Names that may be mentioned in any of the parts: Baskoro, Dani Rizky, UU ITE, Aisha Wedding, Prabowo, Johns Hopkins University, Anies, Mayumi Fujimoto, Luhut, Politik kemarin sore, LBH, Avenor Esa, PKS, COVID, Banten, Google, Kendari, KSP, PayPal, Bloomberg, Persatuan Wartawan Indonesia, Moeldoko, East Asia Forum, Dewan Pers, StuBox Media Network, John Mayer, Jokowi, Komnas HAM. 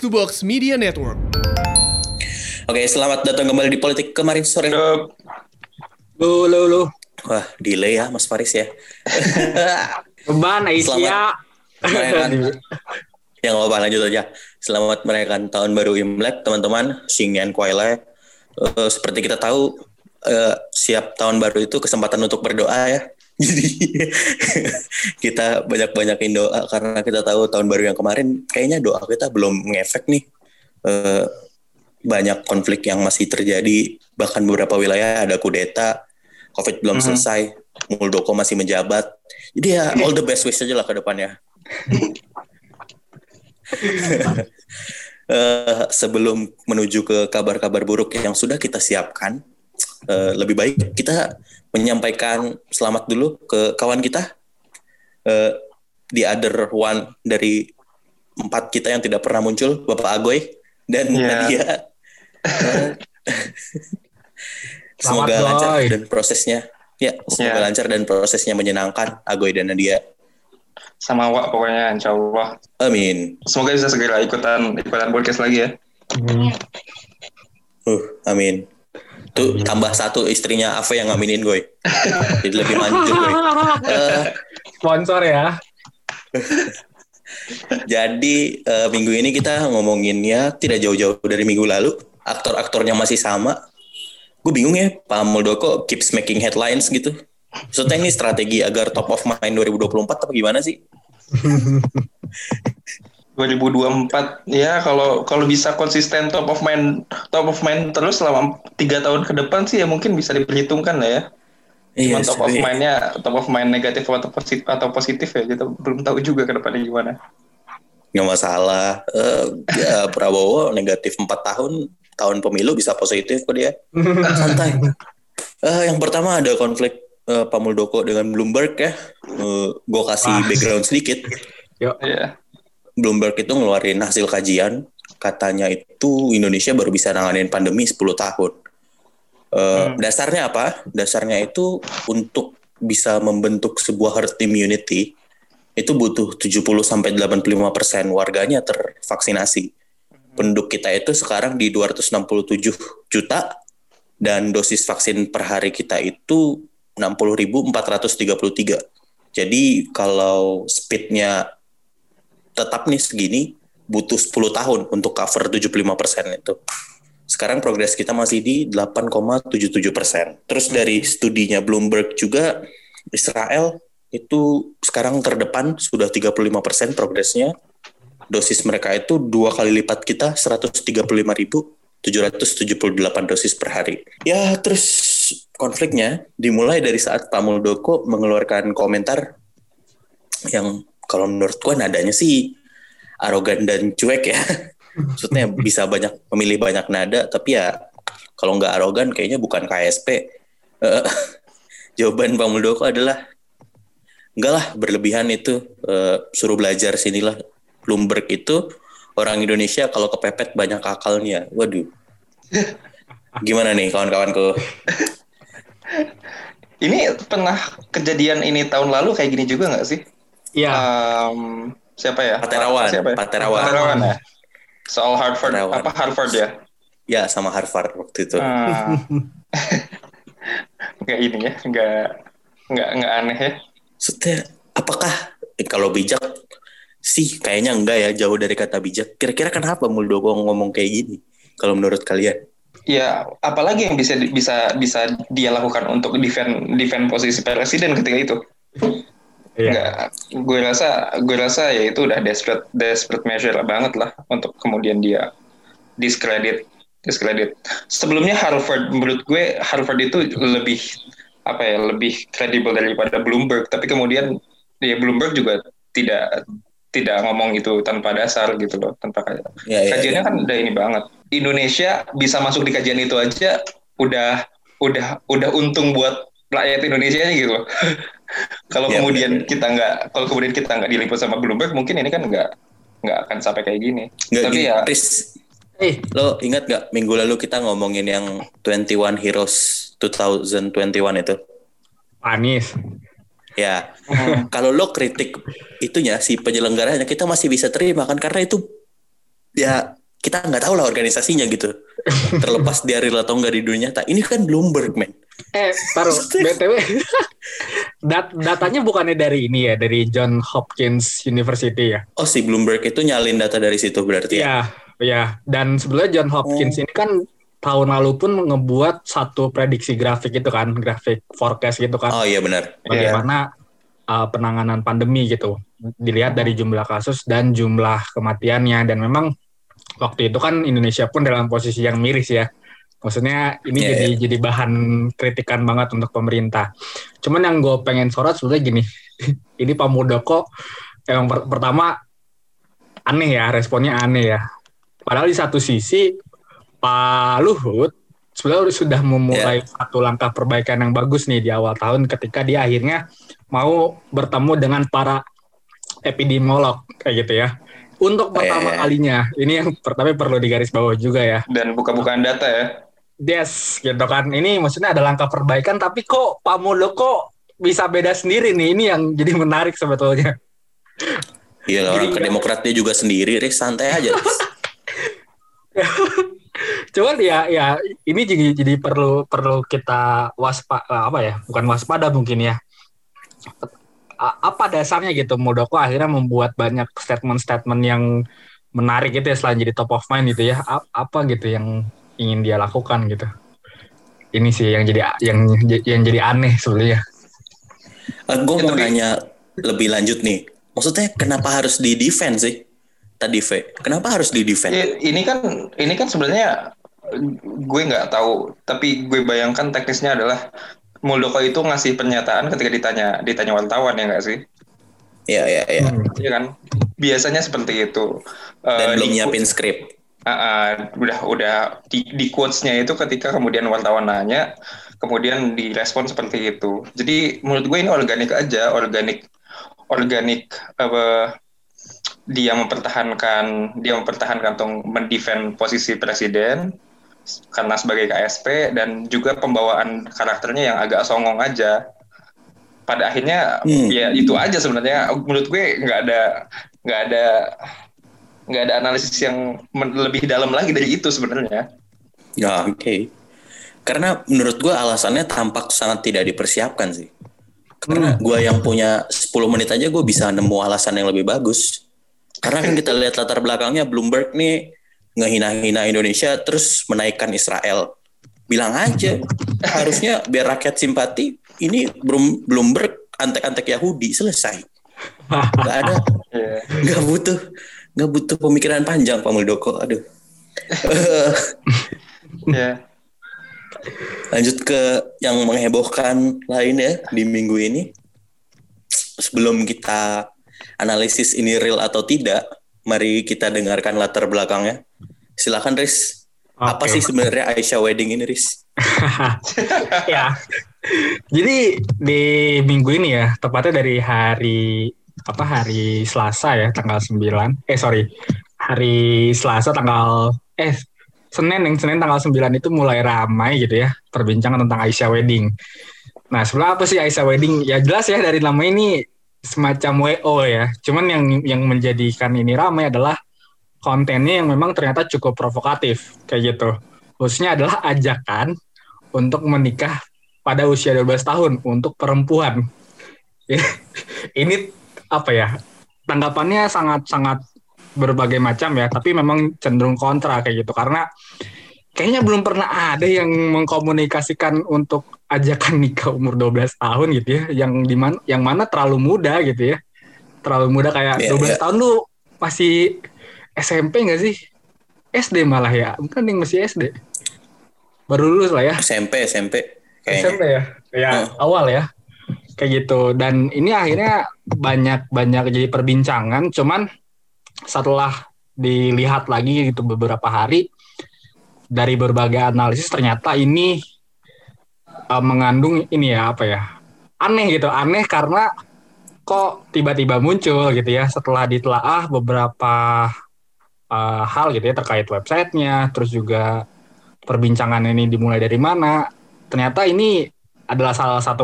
StuBox Media Network. Oke, selamat datang kembali di Politik Kemarin Sore. Lo. Wah, delay ya Mas Faris ya. Beban Aisya. Ya nggak apa-apa, lanjut aja. Selamat merayakan Tahun Baru Imlek, teman-teman. Xingyan Kuailai. Seperti kita tahu, siap Tahun Baru itu kesempatan untuk berdoa ya. Jadi kita banyak-banyakin doa karena kita tahu Tahun Baru yang kemarin kayaknya doa kita belum ngefek nih. Banyak konflik yang masih terjadi, bahkan beberapa wilayah ada kudeta, COVID belum selesai, Moeldoko masih menjabat. Jadi ya all the best wish aja lah ke depannya. Sebelum menuju ke kabar-kabar buruk yang sudah kita siapkan, lebih baik kita menyampaikan selamat dulu ke kawan kita, the other one dari empat kita yang tidak pernah muncul, Bapak Agoy dan Nadia. Semoga lancar dan prosesnya lancar dan prosesnya menyenangkan, Agoy dan Nadia. Sama Wak pokoknya, insya Allah. Amin. Semoga bisa segera ikutan podcast lagi ya. Amin. Tuh tambah satu istrinya Ave yang ngaminin gue. Jadi lebih lanjut gue. Sponsor ya. Jadi minggu ini kita ngomonginnya tidak jauh-jauh dari minggu lalu. Aktor-aktornya masih sama. Gue bingung ya, Pak Moeldoko keeps making headlines gitu. Maksudnya ini strategi agar top of mind 2024 atau gimana sih? 2024 ya, kalau bisa konsisten top of mind terus selama 3 tahun ke depan sih ya mungkin bisa diperhitungkan lah ya. Cuma top of mind negatif atau positif ya, kita belum tahu juga ke depannya gimana. Nggak masalah. Ya, Prabowo negatif 4 tahun pemilu bisa positif kok dia. Santai. Yang pertama ada konflik Pak Moeldoko dengan Bloomberg ya. Gue kasih background sedikit. Iya. Bloomberg itu ngeluarin hasil kajian, katanya itu Indonesia baru bisa nanganin pandemi 10 tahun. Dasarnya apa? Dasarnya itu untuk bisa membentuk sebuah herd immunity, itu butuh 70-85% warganya tervaksinasi. Penduduk kita itu sekarang di 267 juta, dan dosis vaksin per hari kita itu 60.433. Jadi kalau speednya tetap nih segini, butuh 10 tahun untuk cover 75% itu. Sekarang progres kita masih di 8,77%. Terus dari studinya Bloomberg juga, Israel itu sekarang terdepan, sudah 35% progresnya. Dosis mereka itu 2 kali lipat kita, 135.778 dosis per hari. Ya terus konfliknya dimulai dari saat Pak Moeldoko mengeluarkan komentar yang kalau menurut gue nadanya sih arogan dan cuek ya. Maksudnya bisa memilih banyak nada, tapi ya kalau nggak arogan kayaknya bukan KSP. Jawaban Pak Moeldoko adalah, enggak lah berlebihan itu, suruh belajar sinilah. Bloomberg itu orang Indonesia kalau kepepet banyak akalnya. Waduh. Gimana nih kawan-kawanku? Ini pernah kejadian ini tahun lalu kayak gini juga nggak sih? Iya. Siapa ya? Paterawan. Ya? Soal Harvard. Paterawan. Apa Harvard ya? Ya sama Harvard waktu itu. Nggak ini ya, nggak aneh ya. Setelah, apakah kalau bijak sih kayaknya enggak ya, jauh dari kata bijak. Kira-kira kenapa Moeldoko ngomong kayak gini? Kalau menurut kalian? Ya, apalagi yang bisa dia lakukan untuk defend posisi presiden ketika itu? Enggak, gue rasa ya itu udah desperate measure banget lah untuk kemudian dia discredit. Sebelumnya Harvard, menurut gue Harvard itu lebih kredibel daripada Bloomberg, tapi kemudian ya Bloomberg juga tidak ngomong itu tanpa dasar gitu loh, tanpa kajiannya. Kan udah ini banget. Indonesia bisa masuk di kajian itu aja udah untung buat rakyat Indonesia aja gitu loh. Kalau kemudian kita nggak diliput sama Bloomberg, mungkin ini kan nggak akan sampai kayak gini. Lo ingat nggak minggu lalu kita ngomongin yang 21 Heroes 2021 itu? Anies. Ya, kalau lo kritik itunya si penyelenggaranya kita masih bisa terima kan, karena itu ya kita nggak tahu lah organisasinya gitu. Terlepas dia real atau nggak di dunia nyata. Ini kan Bloomberg, men. Taruh, BTW. Datanya bukannya dari ini ya, dari Johns Hopkins University ya? Oh, si Bloomberg itu nyalin data dari situ berarti ya? Iya. Dan sebenarnya Johns Hopkins ini kan tahun lalu pun ngebuat satu prediksi grafik gitu kan, grafik forecast gitu kan. Oh iya benar. Bagaimana penanganan pandemi gitu. Dilihat dari jumlah kasus dan jumlah kematiannya. Dan memang waktu itu kan Indonesia pun dalam posisi yang miris ya. Maksudnya ini jadi bahan kritikan banget untuk pemerintah. Cuman yang gue pengen sorot sebenarnya gini. Ini Pak Moeldoko yang pertama aneh ya, responnya aneh ya. Padahal di satu sisi Pak Luhut sebenarnya sudah memulai satu langkah perbaikan yang bagus nih di awal tahun ketika dia akhirnya mau bertemu dengan para epidemiolog kayak gitu ya. Untuk pertama kalinya, ini yang pertama perlu digaris bawah juga ya. Dan buka-bukaan data ya. Yes, gitu kan. Ini maksudnya ada langkah perbaikan, tapi kok Pak Moeldoko bisa beda sendiri nih. Ini yang jadi menarik sebetulnya. Iya lah, orang ke Demokrat dia juga sendiri, Rick. Santai aja. Cuman ya ini jadi perlu kita waspada, bukan waspada mungkin ya. Apa dasarnya gitu Moeldoko akhirnya membuat banyak statement-statement yang menarik gitu ya, selain jadi top of mind gitu ya, apa gitu yang ingin dia lakukan gitu. Ini sih yang jadi aneh sebenarnya. Gue mau nanya lebih lanjut nih, maksudnya kenapa harus di defense sih tadi V? Kenapa harus di defense? Ini kan sebenarnya gue nggak tahu, tapi gue bayangkan teknisnya adalah Moeldoko itu ngasih pernyataan ketika ditanya wartawan ya nggak sih? Iya. Iya kan? Biasanya seperti itu. Dan nyiapin skrip. Udah di quotes-nya itu ketika kemudian wartawan nanya, kemudian direspon seperti itu. Jadi menurut gue ini organik aja, organik dia mempertahankan untuk mendefend posisi presiden. Karena sebagai KSP dan juga pembawaan karakternya yang agak songong aja. Pada akhirnya ya itu aja sebenarnya. Menurut gue nggak ada analisis yang lebih dalam lagi dari itu sebenarnya. Ya oke. Karena menurut gue alasannya tampak sangat tidak dipersiapkan sih. Karena gue yang punya 10 menit aja gue bisa nemu alasan yang lebih bagus. Karena kan kita lihat latar belakangnya Bloomberg nih. Ngehina-hina Indonesia terus menaikkan Israel, bilang aja harusnya biar rakyat simpati ini belum antek-antek Yahudi, selesai. Nggak butuh pemikiran panjang Pak Moeldoko, aduh. Lanjut ke yang menghebohkan lain ya di minggu ini. Sebelum kita analisis ini real atau tidak, mari kita dengarkan latar belakangnya. Silakan Riz. Okay. Apa sih sebenarnya Aisha Wedding ini, Riz? Ya. Jadi di minggu ini ya, tepatnya dari hari Selasa ya, tanggal 9. Hari Selasa tanggal Senin tanggal 9 itu mulai ramai gitu ya, perbincangan tentang Aisha Wedding. Nah, sebenarnya apa sih Aisha Wedding? Ya jelas ya dari nama ini semacam WO ya. Cuman yang menjadikan ini ramai adalah kontennya yang memang ternyata cukup provokatif, kayak gitu. Khususnya adalah ajakan untuk menikah pada usia 12 tahun untuk perempuan. Ini apa ya, tanggapannya sangat-sangat berbagai macam ya, tapi memang cenderung kontra kayak gitu, karena kayaknya belum pernah ada yang mengkomunikasikan untuk ajakan nikah umur 12 tahun gitu ya, yang mana terlalu muda gitu ya. Terlalu muda kayak 12 tahun lu masih SMP nggak sih? SD malah ya, mungkin yang masih SD, baru lulus lah ya. SMP kayaknya. SMP ya awal ya, kayak gitu. Dan ini akhirnya banyak jadi perbincangan. Cuman setelah dilihat lagi gitu beberapa hari dari berbagai analisis, ternyata ini mengandung ini ya, aneh gitu, aneh karena kok tiba-tiba muncul gitu ya setelah ditelaah beberapa hal gitu ya terkait websitenya, terus juga perbincangan ini dimulai dari mana. Ternyata ini adalah salah satu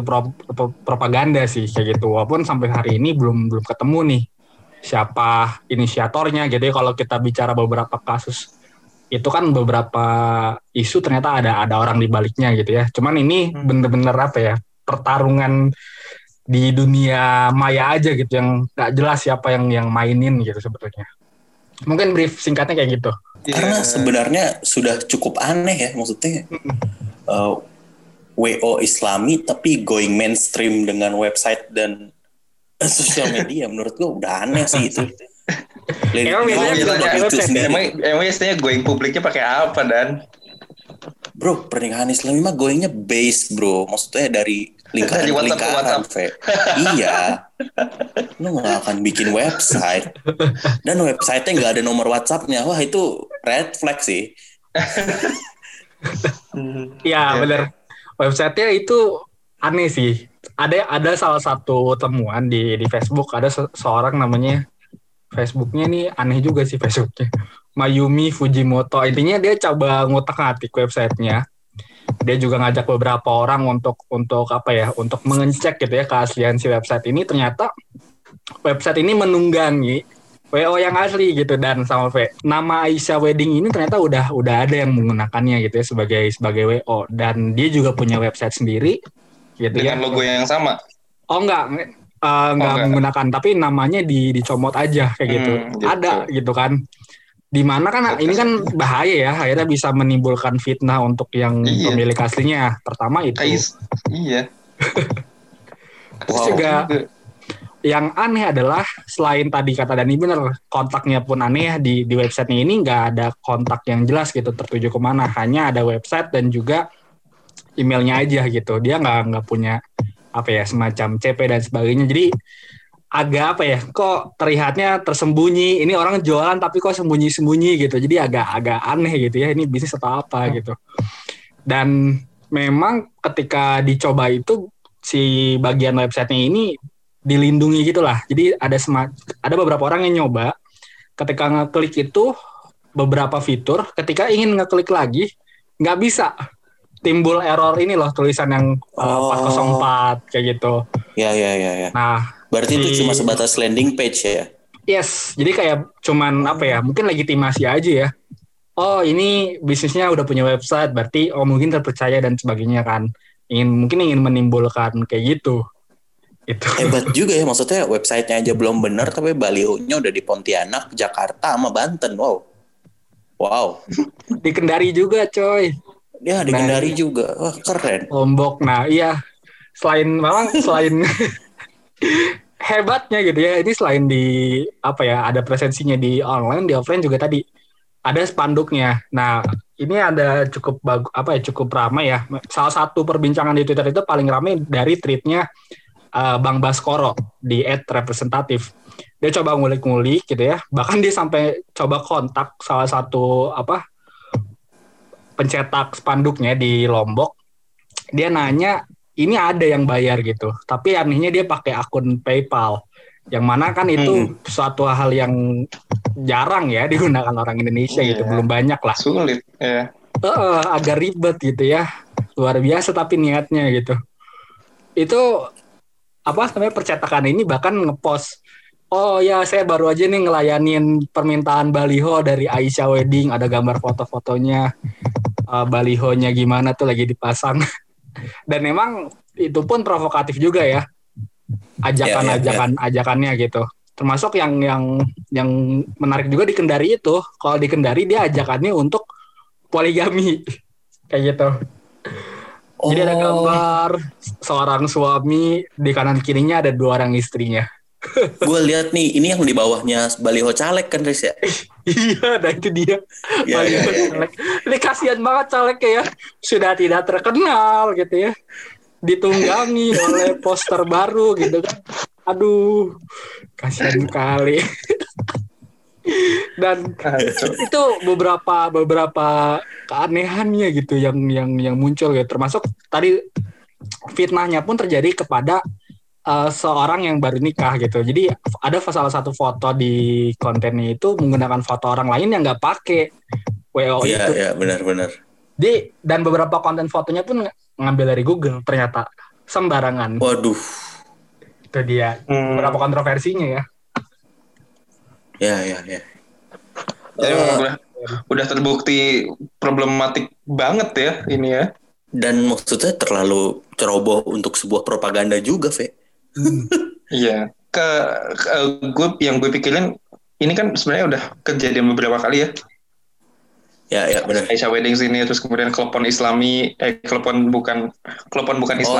propaganda sih kayak gitu, walaupun sampai hari ini belum ketemu nih siapa inisiatornya. Jadi kalau kita bicara beberapa kasus itu kan beberapa isu ternyata ada orang di baliknya gitu ya. Cuman ini bener-bener apa ya, pertarungan di dunia maya aja gitu yang nggak jelas siapa yang mainin gitu sebetulnya. Mungkin brief singkatnya kayak gitu. Karena sebenarnya sudah cukup aneh ya, maksudnya WO Islami tapi going mainstream dengan website dan sosial media. Menurut gue udah aneh sih itu. Emang biasanya going publiknya pakai apa, Dan? Bro, pernikahan Islam mah goingnya base, bro. Maksudnya dari lingkaran-lingkaran. Iya. Lu gak akan bikin website. Dan websitenya gak ada nomor WhatsApp-nya. Wah, itu red flag sih. Iya, bener. Websitenya itu aneh sih. Ada salah satu temuan di Facebook. Ada seorang namanya... Facebooknya nih aneh juga sih Facebooknya. Mayumi Fujimoto. Intinya dia coba ngutak-ngatik websitenya. Dia juga ngajak beberapa orang untuk apa ya, untuk mengecek gitu ya keaslian si website ini. Ternyata website ini menunggangi WO yang asli gitu. Dan sama nama Aisha Wedding ini ternyata udah ada yang menggunakannya gitu ya sebagai WO. Dan dia juga punya website sendiri. Gitu dengan ya. Logo yang sama? Oh enggak. Nggak menggunakan, tapi namanya dicomot aja kayak gitu. Ada gitu kan, dimana kan ini kan bahaya ya, akhirnya bisa menimbulkan fitnah untuk yang pemilik aslinya. Pertama itu terus juga yang aneh adalah selain tadi kata Dani bener, kontaknya pun aneh di websitenya ini nggak ada kontak yang jelas gitu tertuju kemana, hanya ada website dan juga emailnya aja gitu. Dia nggak punya apa ya, semacam CP dan sebagainya. Jadi agak apa ya, kok terlihatnya tersembunyi, ini orang jualan tapi kok sembunyi-sembunyi gitu. Jadi agak aneh gitu ya, ini bisnis atau apa gitu. Dan memang ketika dicoba itu, si bagian websitenya ini dilindungi gitu lah. Jadi ada beberapa orang yang nyoba, ketika ngeklik itu beberapa fitur, ketika ingin ngeklik lagi, nggak bisa. Timbul error ini loh, tulisan yang 404 kayak gitu. Ya. Nah, berarti itu cuma sebatas landing page ya? Yes, jadi kayak cuman apa ya, mungkin legitimasi aja ya. Oh, ini bisnisnya udah punya website, berarti oh mungkin terpercaya dan sebagainya kan. Mungkin ingin menimbulkan kayak gitu. Itu. Hebat juga ya, maksudnya websitenya aja belum benar, tapi balihonya udah di Pontianak, Jakarta, sama Banten. Wow. Di Kendari juga coy. Ya, di Kendari juga. Wah, keren. Lombok. Nah, iya. Selain hebatnya gitu ya. Ini selain di apa ya, ada presensinya di online, di offline juga tadi ada spanduknya. Nah, ini ada cukup ramai ya. Salah satu perbincangan di Twitter itu paling ramai dari tweetnya Bang Baskoro di @representatif. Dia coba ngulik-ngulik gitu ya. Bahkan dia sampai coba kontak salah satu pencetak spanduknya di Lombok, dia nanya, ini ada yang bayar gitu, tapi anehnya dia pakai akun PayPal, yang mana kan itu suatu hal yang jarang ya digunakan orang Indonesia gitu, belum banyak lah. Sulit, ya. Agak ribet gitu ya, luar biasa tapi niatnya gitu. Itu percetakan ini bahkan ngepost. Oh ya, saya baru aja nih ngelayanin permintaan baliho dari Aisha Wedding. Ada gambar foto-fotonya, balihonya gimana tuh lagi dipasang. Dan memang itu pun provokatif juga ya, ajakannya gitu. Termasuk yang menarik juga di Kendari itu, kalau di Kendari dia ajakannya untuk poligami kayak gitu. Jadi ada gambar seorang suami, di kanan kirinya ada dua orang istrinya. Gue lihat nih, ini yang di bawahnya baliho caleg kan, Riz ya? Iya, dan itu dia. Baliho caleg. Ini kasihan banget calegnya ya. Sudah tidak terkenal gitu ya. Ditunggangi oleh poster baru gitu kan. Aduh, kasihan kali. Dan itu beberapa keanehannya gitu yang muncul ya. Termasuk tadi fitnahnya pun terjadi kepada seorang yang baru nikah gitu. Jadi ada salah satu foto di kontennya itu menggunakan foto orang lain yang nggak pakai WO itu. Iya, benar. Dan beberapa konten fotonya pun ngambil dari Google ternyata sembarangan. Waduh. Itu dia beberapa kontroversinya ya. Ya. Jadi udah terbukti problematik banget ya ini ya. Dan maksudnya terlalu ceroboh untuk sebuah propaganda juga, Fe. Iya. Yang gue pikirin ini kan sebenarnya udah kejadian beberapa kali ya. Ya benar. Aisha Wedding sini, terus kemudian klepon bukan Islami kalau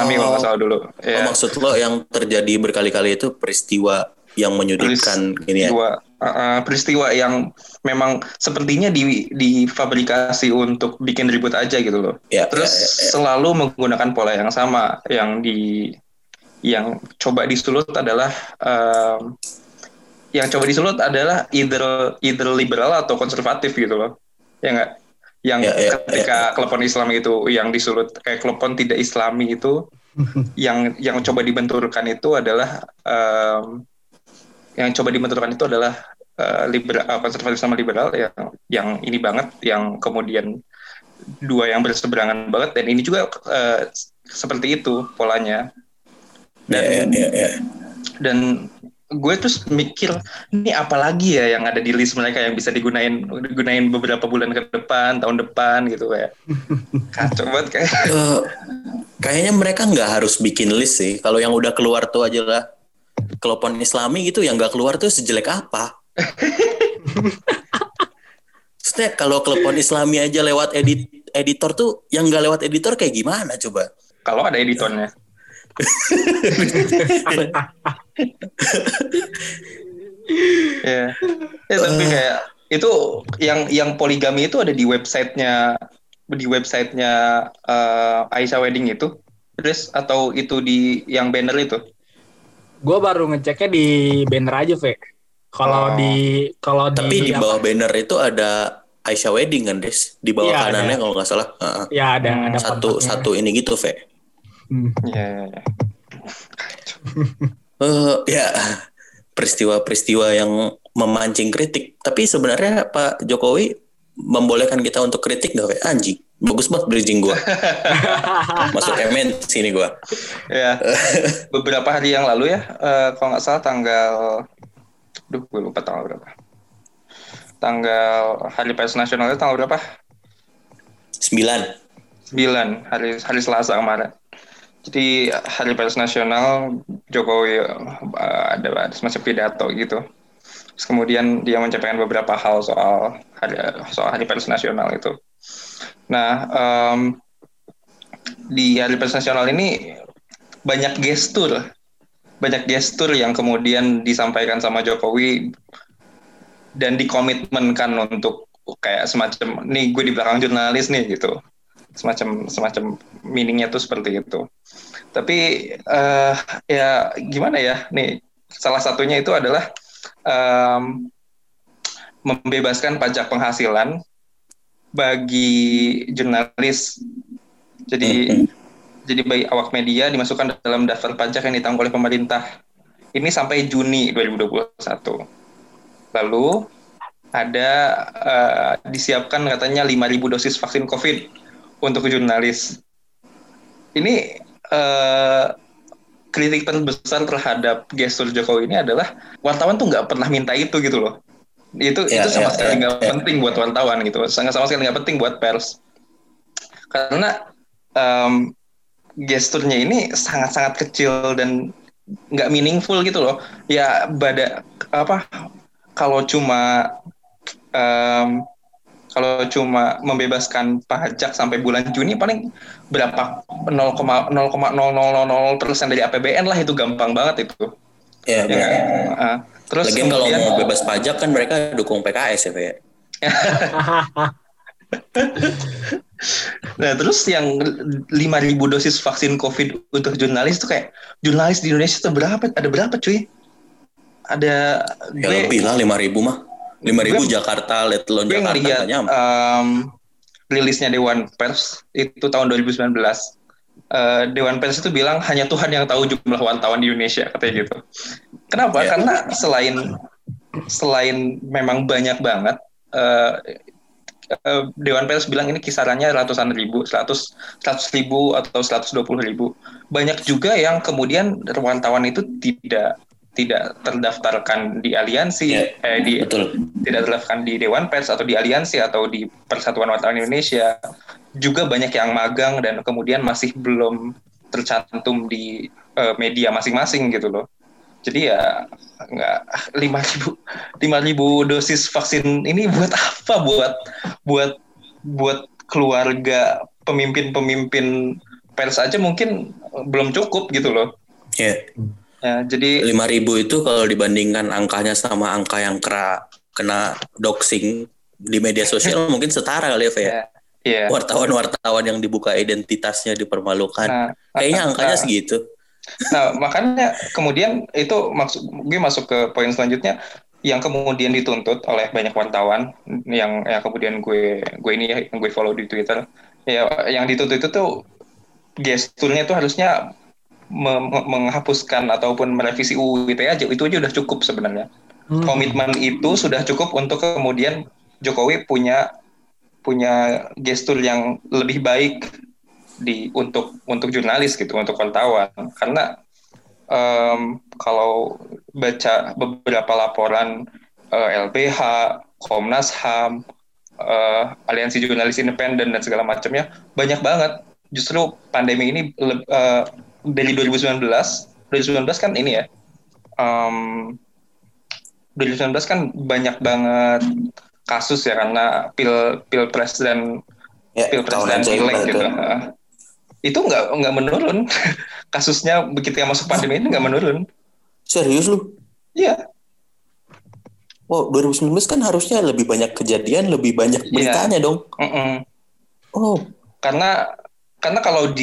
nggak salah dulu. Ya. Oh, maksud lo yang terjadi berkali-kali itu peristiwa yang menyudutkan gini ya. Peristiwa yang memang sepertinya difabrikasi untuk bikin ribut aja gitu loh. Ya, terus selalu menggunakan pola yang sama, yang coba disulut adalah either liberal atau konservatif gitu loh. Ya enggak? Ketika klepon Islam itu yang disulut kayak klepon tidak Islami itu yang coba dibenturkan itu adalah liberal, konservatif sama liberal yang ini banget, yang kemudian dua yang berseberangan banget, dan ini juga seperti itu polanya. Dan gue terus mikir, ini apa lagi ya yang ada di list mereka yang bisa digunain beberapa bulan ke depan, tahun depan gitu kayak. Kacau banget kayak. Kayaknya mereka nggak harus bikin list sih. Kalau yang udah keluar tuh aja lah. Klepon Islami gitu, yang gak keluar tuh sejelek apa? Maksudnya kalau klepon Islami aja lewat editor tuh, yang gak lewat editor kayak gimana coba? Kalau ada editornya. Ya, tapi kayak itu yang poligami itu ada di websitenya Aisha Wedding itu, terus atau itu di yang banner itu? Gue baru ngeceknya di banner aja, Fe. Tapi di bawah banner itu ada Aisha Wedding kan, Des? Di bawah kanannya kalau nggak salah. Ya ada satu ini gitu, Fe. Peristiwa-peristiwa yang memancing kritik. Tapi sebenarnya Pak Jokowi membolehkan kita untuk kritik nggak, Fe? Anjing. Bagus banget bridging gue. Masuk MN sini gue. Ya. Beberapa hari yang lalu ya, kalau nggak salah gue lupa tanggal berapa. Tanggal Hari Pers Nasionalnya tanggal berapa? 9 hari Selasa kemarin. Jadi Hari Pers Nasional, Jokowi ada semacam pidato gitu. Terus kemudian dia menyampaikan beberapa hal soal Hari Pers Nasional itu. Nah, di Hari Pers Nasional ini banyak gestur yang kemudian disampaikan sama Jokowi dan dikomitmenkan untuk kayak semacam nih gue di belakang jurnalis nih gitu, semacam meaningnya tuh seperti itu. Tapi ya gimana ya nih, salah satunya itu adalah membebaskan pajak penghasilan bagi jurnalis. Jadi bagi awak media dimasukkan dalam daftar pajak yang ditanggung oleh pemerintah. Ini sampai Juni 2021. Lalu ada disiapkan katanya 5.000 dosis vaksin COVID untuk jurnalis. Ini kritik terbesar terhadap gestur Jokowi ini adalah wartawan tuh nggak pernah minta itu gitu loh. Itu sama sekali nggak penting buat wartawan gitu, sama sekali nggak penting buat pers, karena gesturnya ini sangat-sangat kecil dan nggak meaningful gitu loh. Ya kalau cuma membebaskan pajak sampai bulan Juni paling berapa 0,0000% dari APBN lah, itu gampang banget itu. Terus lagian kalau mau bebas pajak kan mereka dukung PKS ya, Pak. Nah, terus yang 5.000 dosis vaksin COVID untuk jurnalis itu kayak jurnalis di Indonesia itu ada berapa cuy? Ada ya, lebih lah 5.000 mah. 5.000 Jakarta, Letlon Jakarta nggak nyampe. Rilisnya Dewan Pers itu tahun 2019. Dewan Pers itu bilang hanya Tuhan yang tahu jumlah wartawan di Indonesia katanya gitu. Kenapa? Yeah. Karena selain memang banyak banget, Dewan Pers bilang ini kisarannya ratusan ribu, 100.000 atau 120.000. Banyak juga yang kemudian wartawan itu tidak tidak terdaftarkan di aliansi, tidak terdaftarkan di Dewan Pers atau di aliansi atau di Persatuan Wartawan Indonesia, juga banyak yang magang dan kemudian masih belum tercantum di media masing-masing gitu loh. Jadi ya nggak 5.000 dosis vaksin ini buat apa? Buat keluarga pemimpin pers aja mungkin belum cukup gitu loh. Iya. Yeah. Jadi 5.000 itu kalau dibandingkan angkanya sama angka yang kena doxing di media sosial mungkin setara kali ya. Yeah. Wartawan-wartawan yang dibuka identitasnya dipermalukan. Nah, kayaknya angkanya segitu. Nah, makanya kemudian itu gue masuk ke poin selanjutnya yang kemudian dituntut oleh banyak wartawan yang kemudian gue follow di Twitter. Ya, yang dituntut itu tuh gesturnya tuh harusnya menghapuskan ataupun merevisi UU ITE aja, itu aja udah cukup sebenarnya. Komitmen itu sudah cukup untuk kemudian Jokowi punya gestur yang lebih baik untuk jurnalis gitu, untuk wartawan, karena kalau baca beberapa laporan LBH, Komnas HAM, aliansi jurnalis independen dan segala macamnya, banyak banget justru pandemi ini dari 2019 kan ini ya, 2019 kan banyak banget kasus ya karena pilpres dan pileg gitu. Itu nggak menurun. Kasusnya begitu yang masuk pandemi ini nggak menurun. Serius lu? Iya. Wow, 2019 kan harusnya lebih banyak kejadian, lebih banyak beritanya dong. Mm-mm. Oh, karena kalau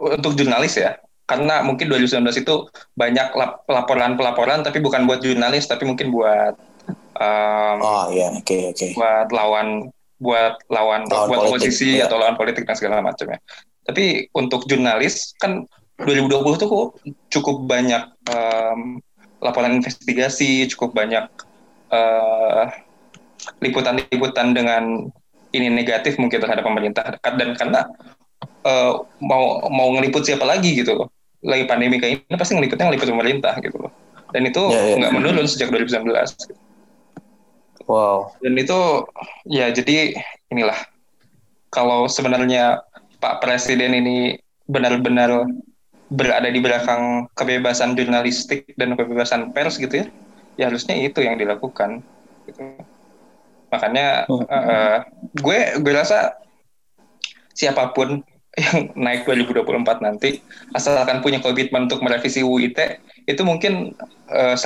untuk jurnalis ya, karena mungkin 2019 itu banyak laporan-pelaporan tapi bukan buat jurnalis, tapi mungkin buat buat oposisi ya, atau lawan politik dan segala macamnya. Tapi untuk jurnalis kan 2020 tuh cukup banyak laporan investigasi, cukup banyak liputan-liputan dengan ini negatif mungkin terhadap pemerintah, dan karena mau ngeliput siapa lagi gitu loh. Lagi pandemi kayak ini pasti ngeliput pemerintah gitu loh. Dan itu nggak menurun sejak 2019. Gitu. Wow. Dan itu ya jadi inilah, kalau sebenarnya Pak Presiden ini benar-benar berada di belakang kebebasan jurnalistik dan kebebasan pers gitu ya, ya harusnya itu yang dilakukan. Gitu. Makanya gue rasa siapapun yang naik 2024 nanti, asalkan punya komitmen untuk merevisi UU ITE, itu mungkin 100%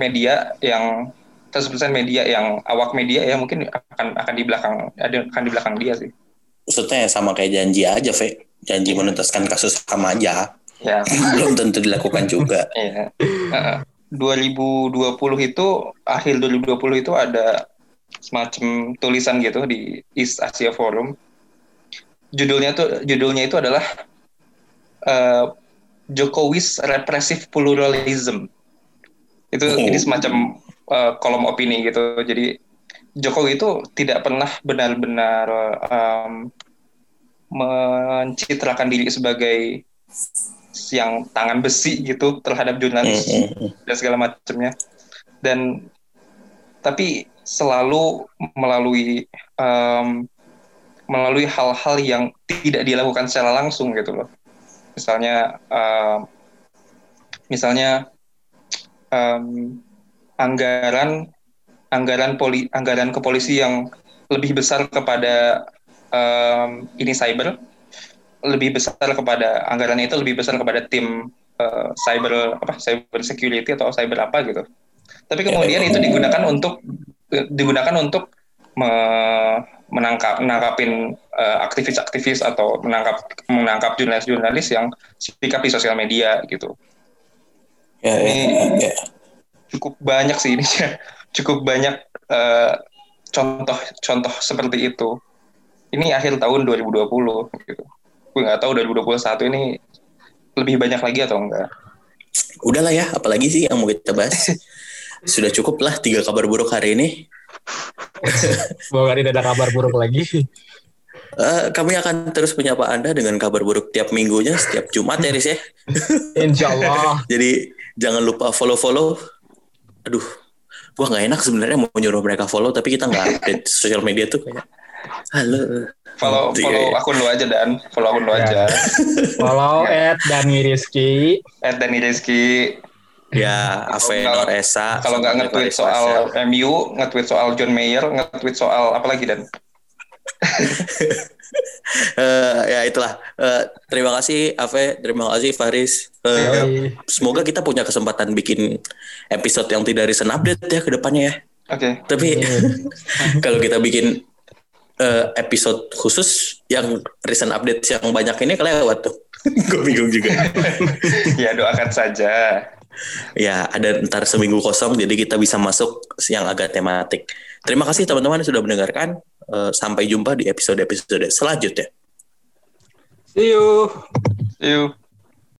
media yang 100% media yang awak media ya mungkin akan di belakang dia sih. Maksudnya sama kayak janji aja, Fe. Janji menuntaskan kasus sama aja. Ya. Belum tentu dilakukan juga. Iya. 2020 itu, akhir 2020 itu ada semacam tulisan gitu di East Asia Forum. Judulnya itu adalah Jokowi's Repressive Pluralism. Itu ini semacam kolom opini gitu. Jadi Jokowi itu tidak pernah benar-benar mencitrakan diri sebagai yang tangan besi gitu terhadap jurnalis dan segala macamnya. Dan tapi selalu melalui hal-hal yang tidak dilakukan secara langsung gitu loh. Misalnya anggaran ke polisi yang lebih besar kepada ini cyber, lebih besar kepada tim cyber security atau cyber apa gitu. Tapi kemudian itu digunakan untuk menangkapin aktivis-aktivis atau menangkap jurnalis-jurnalis yang speak up di sosial media gitu. Ini cukup banyak sih ini ya. Cukup banyak contoh-contoh seperti itu. Ini akhir tahun 2020 gitu. Gue nggak tahu 2021 ini lebih banyak lagi atau enggak. Udahlah ya, apalagi sih yang mau kita bahas. Sudah cukup lah 3 kabar buruk hari ini. Semoga tidak ada kabar buruk lagi. Kami akan terus menyapa Anda dengan kabar buruk tiap minggunya, setiap Jumat ya Riz ya. Insya Allah. Jadi Jangan lupa follow. Aduh, gue nggak enak sebenarnya mau nyuruh mereka follow, tapi kita nggak update sosial media tuh kayak halo. Follow akun lu aja, Dan. Follow akun lu aja. Follow @Dani Rizky. Ya, Avenor Esa. Kalau nggak nge-tweet soal MU, nge-tweet soal John Mayer, nge-tweet soal apa lagi, Dan? Ya itulah. Terima kasih Ave, terima kasih Faris. Semoga kita punya kesempatan bikin episode yang tidak recent update ya ke depannya ya. Oke. Tapi kalau kita bikin episode khusus yang recent update yang banyak ini kelewat tuh. Gue bingung juga. Ya doakan saja. Ya ada ntar seminggu kosong jadi kita bisa masuk yang agak tematik. Terima kasih teman-teman sudah mendengarkan. Sampai jumpa di episode-episode selanjutnya. See you.